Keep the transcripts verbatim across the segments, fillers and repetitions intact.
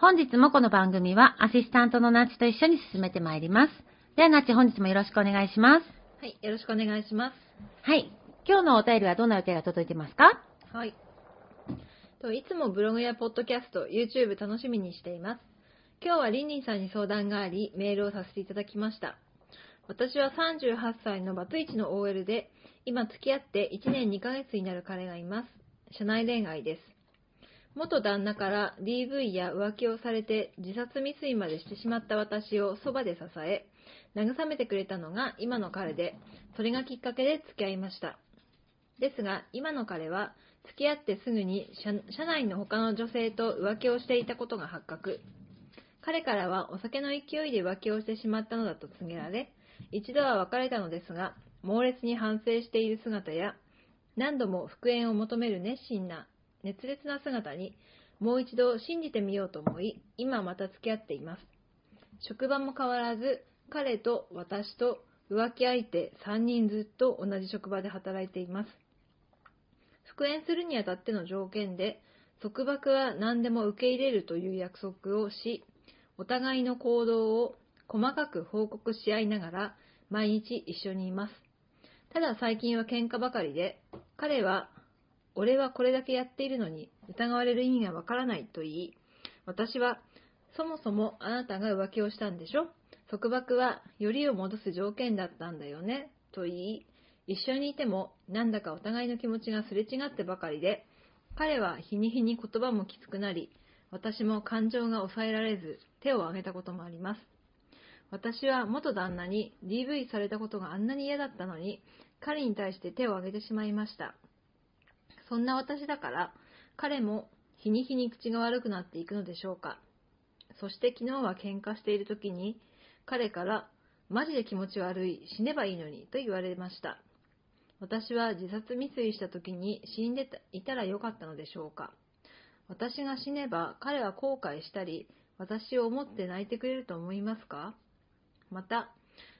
本日もこの番組はアシスタントのナッチと一緒に進めてまいります。ではナッチ、本日もよろしくお願いします。はい、よろしくお願いします。はい、今日のお便りはどんなお便りが届いてますか？はい、といつもブログやポッドキャスト、YouTube 楽しみにしています。今日はリンリンさんに相談があり、メールをさせていただきました。私はさんじゅうはっさいのバツイチの オーエル で、今付き合っていちねんにかげつになる彼がいます。社内恋愛です。元旦那から ディーブイ や浮気をされて自殺未遂までしてしまった私をそばで支え、慰めてくれたのが今の彼で、それがきっかけで付き合いました。ですが、今の彼は付き合ってすぐに 社, 社内の他の女性と浮気をしていたことが発覚。彼からはお酒の勢いで浮気をしてしまったのだと告げられ、一度は別れたのですが、猛烈に反省している姿や、何度も復縁を求める熱心な熱烈な姿に、もう一度信じてみようと思い、今また付き合っています。職場も変わらず、彼と私と浮気相手さんにんずっと同じ職場で働いています。復縁するにあたっての条件で、束縛は何でも受け入れるという約束をし、お互いの行動を細かく報告し合いながら毎日一緒にいます。ただ最近は喧嘩ばかりで、彼は俺はこれだけやっているのに疑われる意味がわからないと言い、私はそもそもあなたが浮気をしたんでしょ、束縛はよりを戻す条件だったんだよねと言い、一緒にいてもなんだかお互いの気持ちがすれ違ってばかりで、彼は日に日に言葉もきつくなり、私も感情が抑えられず手を挙げたこともあります。私は元旦那に ディーブイ されたことがあんなに嫌だったのに、彼に対して手を挙げてしまいました。そんな私だから、彼も日に日に口が悪くなっていくのでしょうか。そして昨日は喧嘩している時に、彼から、マジで気持ち悪い、死ねばいいのに、と言われました。私は自殺未遂した時に死んでいたらよかったのでしょうか。私が死ねば、彼は後悔したり、私を思って泣いてくれると思いますか？また、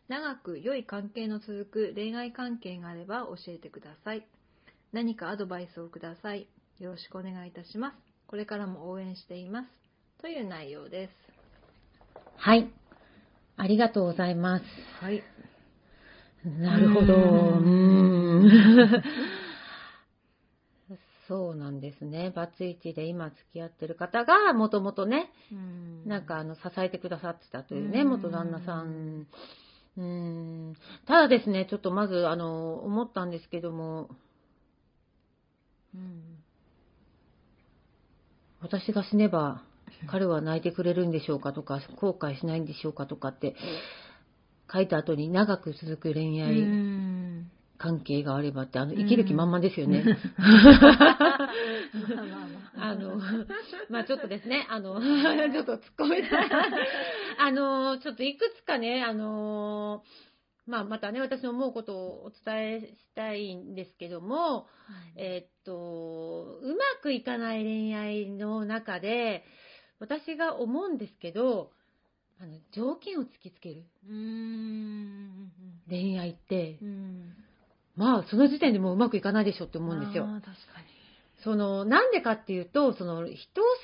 長く良い関係の続く恋愛関係があれば教えてください。何かアドバイスをください。よろしくお願いいたします。これからも応援しています。という内容です。はい。ありがとうございます。はい。なるほど。うーん。うーんそうなんですね。バツイチで今付き合ってる方が、もともとね、うんなんかあの支えてくださってたというね、元旦那さん。うーん。ただですね、ちょっとまず、あの、思ったんですけども、うん、私が死ねば彼は泣いてくれるんでしょうかとか、後悔しないんでしょうかとかって書いた後に、長く続く恋愛関係があればって、あの生きる気満々ですよね。あのまあちょっとですね、あのちょっと突っ込めたあのちょっといくつかね、あのまあ、またね、私の思うことをお伝えしたいんですけども、はい、えー、っと、うまくいかない恋愛の中で、私が思うんですけど、あの条件を突きつける、うーん、恋愛って、うん、まあその時点でもううまくいかないでしょって思うんですよ。あ、確かに。そのなんでかっていうと、その人を好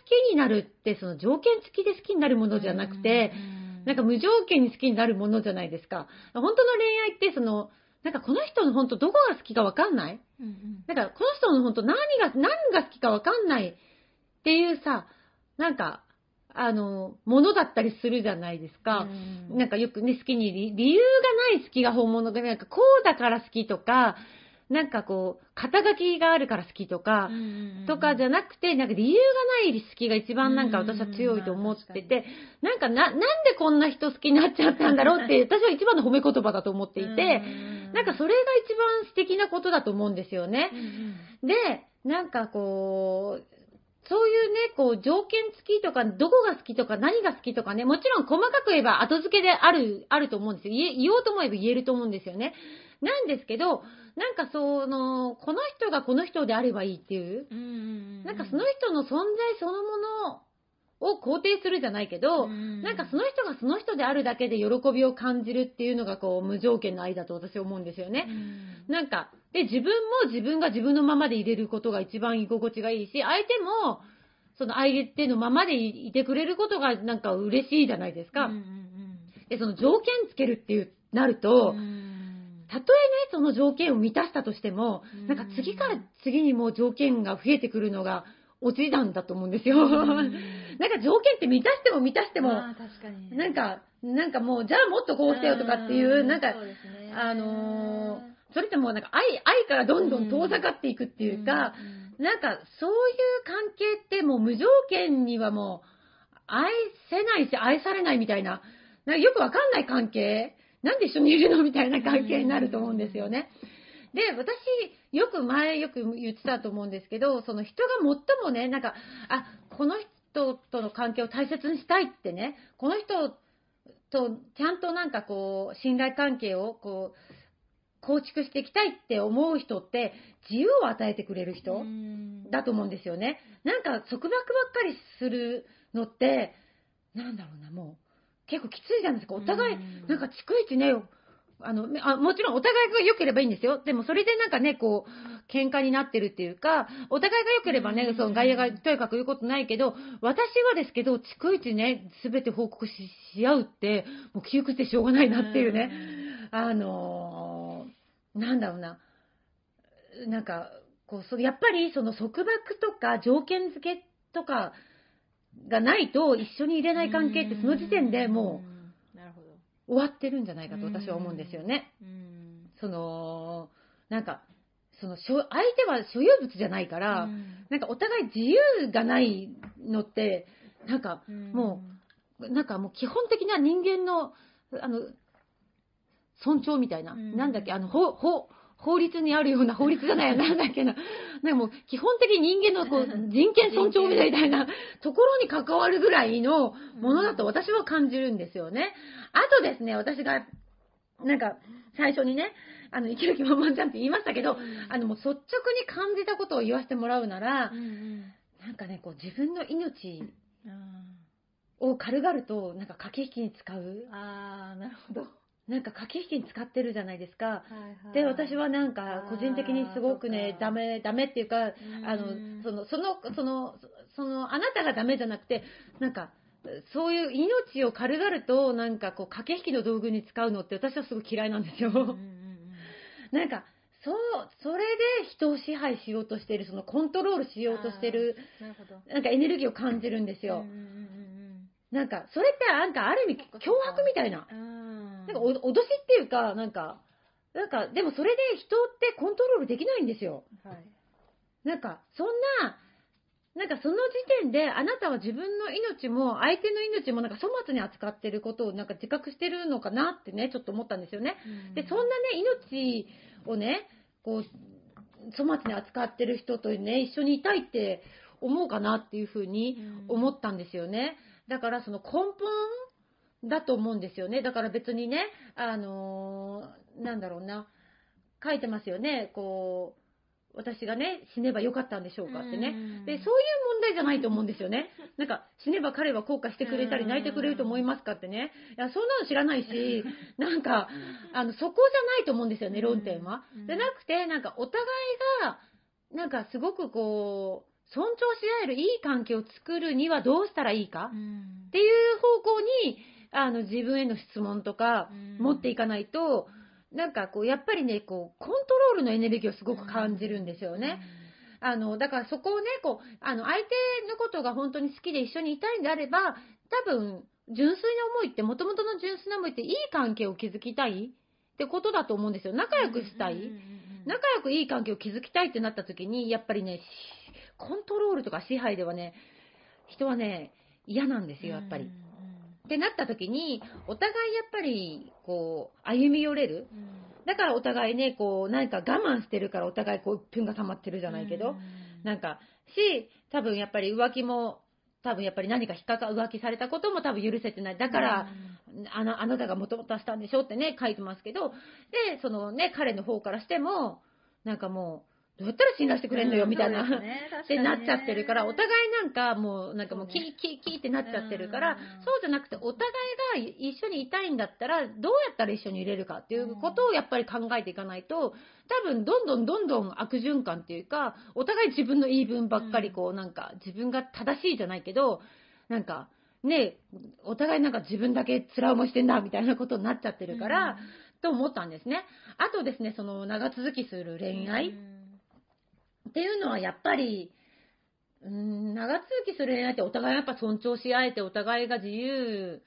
きになるってその条件付きで好きになるものじゃなくて、うん、なんか無条件に好きになるものじゃないですか。本当の恋愛ってそのなんかこの人の本当どこが好きか分かんない、うんうん、なんかこの人の本当何が何が好きか分かんないっていうさ、なんかあのものだったりするじゃないですか、うん、なんかよくね好きに 理, 理由がない好きが本物で、なんかこうだから好きとか、なんかこう肩書きがあるから好きとか、うん、とかじゃなくて、なんか理由がない好きが一番なんか私は強いと思ってて、うん、なんか な, なんでこんな人好きになっちゃったんだろうって私は一番の褒め言葉だと思っていて、うん、なんかそれが一番素敵なことだと思うんですよね、うん、でなんかこうそういうね、こう、条件付きとか、どこが好きとか、何が好きとかね、もちろん細かく言えば後付けである、あると思うんですよ。言え、言おうと思えば言えると思うんですよね。なんですけど、なんかその、この人がこの人であればいいっていう、うんうんうん、なんかその人の存在そのものを肯定するじゃないけど、うんうん、なんかその人がその人であるだけで喜びを感じるっていうのが、こう、無条件の愛だと私は思うんですよね。うん、なんか、で自分も自分が自分のままでいれることが一番居心地がいいし、相手もその相手のままでいてくれることがなんか嬉しいじゃないですか、うんうんうん、でその条件つけるっていうなると、うん、たとえねその条件を満たしたとしても、うん、なんか次から次にもう条件が増えてくるのがオチなんだと思うんですよ、うん、なんか条件って満たしても満たしても、あ、確かに、なんかなんかもうじゃあもっとこうしてよとかっていう、うん、なんか、そうですね、あのーそれってもうなんか 愛, 愛からどんどん遠ざかっていくっていうか、うん、なんかそういう関係ってもう無条件にはもう愛せないし愛されないみたい な, なんかよくわかんない関係、なんで一緒にいるのみたいな関係になると思うんですよね、うん、で私よく前よく言ってたと思うんですけど、その人が最もねなんかあこの人との関係を大切にしたいってね、この人とちゃんとなんかこう信頼関係をこう構築していきたいって思う人って自由を与えてくれる人だと思うんですよね。なんか束縛ばっかりするのってなんだろうな、もう結構きついじゃないですか。お互いなんか逐一ね、あのあもちろんお互いが良ければいいんですよ。でもそれでなんかねこう喧嘩になってるっていうか、お互いが良ければね、その外野がとにかく言うことないけど、私はですけど逐一ね全て報告 し, し合うってもう窮屈でしょうがないなっていうね、あのーなんだろうな、なんかこうやっぱりその束縛とか条件付けとかがないと一緒にいれない関係ってその時点でもう終わってるんじゃないかと私は思うんですよね。うん、そのなんかその相手は所有物じゃないから、なんかお互い自由がないのってなんかもうなんかもう基本的な人間のあの尊重みたいな、うん、なんだっけ、あの法法法律にあるような法律じゃないなんだっけな、なんかもう基本的に人間のこう人権尊重みたいなところに関わるぐらいのものだと私は感じるんですよね。あとですね、私がなんか最初にね、あの生きる気満々ちゃんって言いましたけど、あのもう率直に感じたことを言わせてもらうなら、うん、なんかねこう自分の命を軽々となんか駆け引きに使う。あー、なるほど。なんか駆け引きに使ってるじゃないですか、はいはい、で私はなんか個人的にすごくねダメダメっていうか、あのそのそのそのそのあなたがダメじゃなくて、なんかそういう命を軽々となんかこう駆け引きの道具に使うのって私はすごい嫌いなんですよ。うんうんうん、なんかそうそれで人を支配しようとしている、そのコントロールしようとしている、なるほど、なんかエネルギーを感じるんですよ。うんうんうん、なんかそれってなんかある意味脅迫みたいな。なんか脅しっていうか、なんか、なんか、でもそれで人ってコントロールできないんですよ。はい、なんか、そんな、なんかその時点であなたは自分の命も相手の命もなんか粗末に扱ってることをなんか自覚してるのかなってね、ちょっと思ったんですよね。うん、で、そんなね、命をね、こう、粗末に扱ってる人とね、一緒にいたいって思うかなっていうふうに思ったんですよね。だからその根本だと思うんですよね。だから別にね、あのー、なんだろうな、書いてますよね。こう私がね死ねばよかったんでしょうかってね、でそういう問題じゃないと思うんですよね。なんか死ねば彼は後悔してくれたり泣いてくれると思いますかってね、いやそんなの知らないし、なんかあのそこじゃないと思うんですよね、論点は。じゃなくて、なんかお互いがなんかすごくこう尊重し合えるいい関係を作るにはどうしたらいいかっていう方向にあの自分への質問とか持っていかないと、なんかこうやっぱりねこうコントロールのエネルギーをすごく感じるんですよね。あのだからそこをねこうあの相手のことが本当に好きで一緒にいたいんであれば、多分純粋な思いって元々の純粋な思いっていい関係を築きたいってことだと思うんですよ。仲良くしたい、仲良くいい関係を築きたいってなった時にやっぱりねコントロールとか支配ではね人はね嫌なんですよやっぱり。ってなった時にお互いやっぱりこう歩み寄れる、うん、だからお互いねこう何か我慢してるからお互いこう鬱憤が溜まってるじゃないけど、うん、なんかし多分やっぱり浮気も多分やっぱり何か引っかか浮気されたことも多分許せてない、だから、うん、あの、あなたがもともとしたんでしょってね書いてますけど、でそのね彼の方からしてもなんかもうどうやったら信頼してくれんのよみたいな、うんね、ってなっちゃってるから、お互いなんかもうなんかもうキーキーキーってなっちゃってるから、うん、そうじゃなくてお互いが一緒にいたいんだったらどうやったら一緒にいれるかっていうことをやっぱり考えていかないと、多分どんどんどんどん悪循環っていうか、お互い自分の言い分ばっかりこうなんか自分が正しいじゃないけどなんかねお互いなんか自分だけつらい思いしてんだみたいなことになっちゃってるから、うん、と思ったんですね。あとですね、その長続きする恋愛、うんっていうのはやっぱり、うーん、長続きする恋愛ってお互いやっぱ尊重し合えて、お互いが自由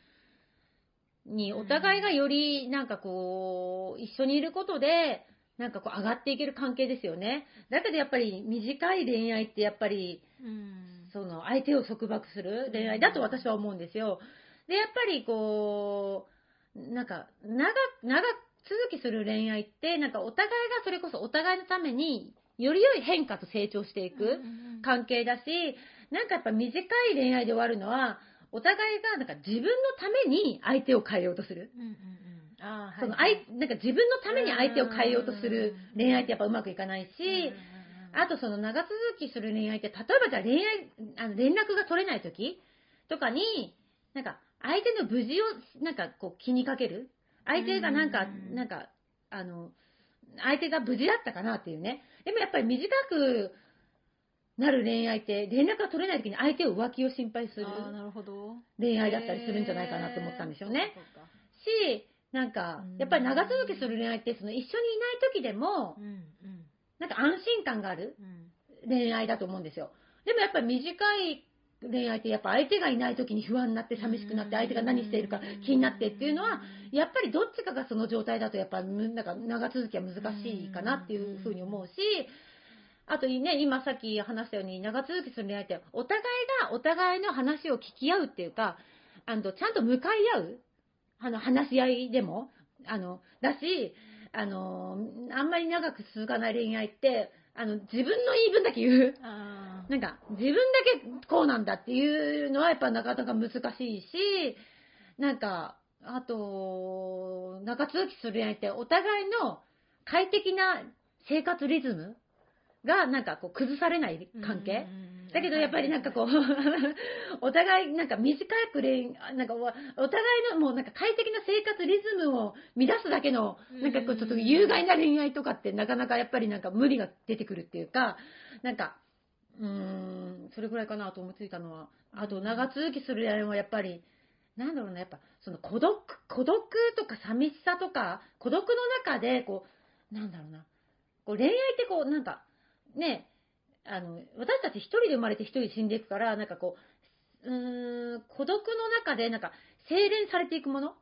に、お互いがよりなんかこう一緒にいることでなんかこう上がっていける関係ですよね。だけどやっぱり短い恋愛ってやっぱり、うん、その相手を束縛する恋愛だと私は思うんですよ。でやっぱりこうなんか長長続きする恋愛ってなんかお互いがそれこそお互いのためにより良い変化と成長していく関係だし、なんかやっぱ短い恋愛で終わるのはお互いがなんか自分のために相手を変えようとする、その相なんか自分のために相手を変えようとする恋愛ってやっぱうまくいかないし、あとその長続きする恋愛って例えばじゃあ恋愛あの連絡が取れない時とかになんか相手の無事をなんかこう気にかける、相手がなんかなんかあの相手が無事だったかなっていうね。でもやっぱり短くなる恋愛って連絡が取れない時に相手を浮気を心配する恋愛だったりするんじゃないかなと思ったんですよね。し、なんかやっぱり長続きする恋愛ってその一緒にいない時でもなんか安心感がある恋愛だと思うんですよ。でもやっぱり短い恋愛ってやっぱ相手がいない時に不安になって寂しくなって相手が何しているか気になってっていうのはやっぱりどっちかがその状態だとやっぱなんか長続きは難しいかなっていうふうに思うし、あとね今さっき話したように長続きする恋愛ってお互いがお互いの話を聞き合うっていうか、あのちゃんと向かい合うあの話し合いでもあのだし、あのあんまり長く続かない恋愛ってあの自分の言い分だけ言う、あなんか自分だけこうなんだっていうのはやっぱなかなか難しいし、なんかあと長続きする恋愛ってお互いの快適な生活リズムがなんかこう崩されない関係だけど、やっぱりなんかこうお互いなんか短く恋なんかお互いのもうなんか快適な生活リズムを乱すだけのなんかこうちょっと有害な恋愛とかってなかなかやっぱりなんか無理が出てくるっていうか、なんかうーんそれぐらいかなと思いついたのは。あと長続きする恋愛はやっぱりなんだろうな、やっぱその孤独孤独とか寂しさとか孤独の中でこうなんだろうな、こう恋愛ってこうなんかね、あの私たち一人で生まれて一人で死んでいくから、なんかこう、うーん孤独の中でなんか精錬されていくもの、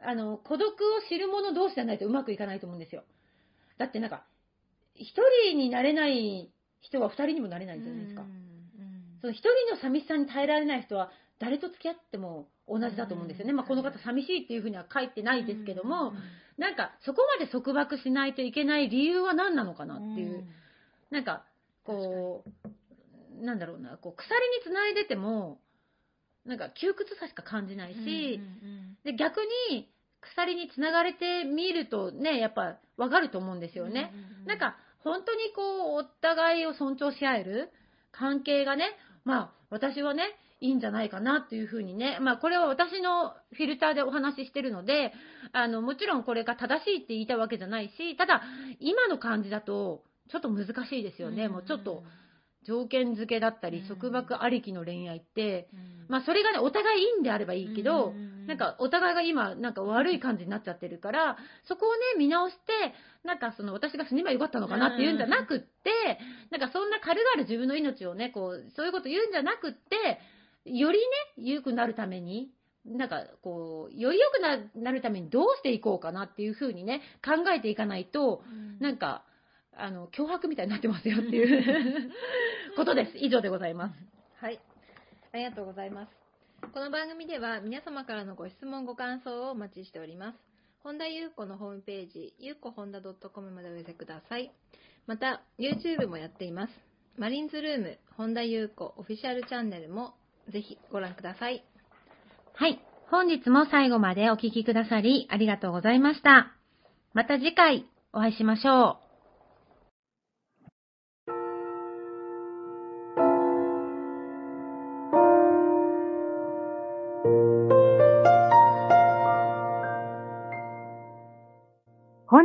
あの孤独を知る者同士じゃないとうまくいかないと思うんですよ。だってなんか一人になれない人は二人にもなれないじゃないですか。うんうん、その一人の寂しさに耐えられない人は誰と付き合っても同じだと思うんですよね。まあ、この方寂しいっていうふうには書いてないですけども、なんかそこまで束縛しないといけない理由は何なのかなっていう、なんかこうなんだろうな、こう鎖につないでてもなんか窮屈さしか感じないし、うんうんうん、で逆に鎖につながれてみるとねやっぱ分かると思うんですよね、うんうんうん、なんか本当にこうお互いを尊重し合える関係がね、まあ私はねいいんじゃないかなというふうにね、まあこれは私のフィルターでお話ししてるので、あのもちろんこれが正しいって言いたいわけじゃないし、ただ今の感じだとちょっと難しいですよね。もうちょっと条件付けだったり束縛ありきの恋愛って、まあそれがねお互いいいんであればいいけど、なんかお互いが今なんか悪い感じになっちゃってるから、そこをね見直して、なんかその私が死ねばよかったのかなっていうんじゃなくって、なんかそんな軽々自分の命をねこうそういうこと言うんじゃなくって、よりね良くなるために。なんかこうより良く な, なるためにどうしていこうかなっていう風にね考えていかないと、うん、なんかあの脅迫みたいになってますよっていうことです。以上でございます。はい、ありがとうございます。この番組では皆様からのご質問ご感想をお待ちしております。本田ゆうこのホームページゆうこ本田 .com までお寄せください。また YouTube もやっています。マリンズルーム本田ゆうこオフィシャルチャンネルもぜひご覧ください。はい。本日も最後までお聞きくださりありがとうございました。また次回お会いしましょう。本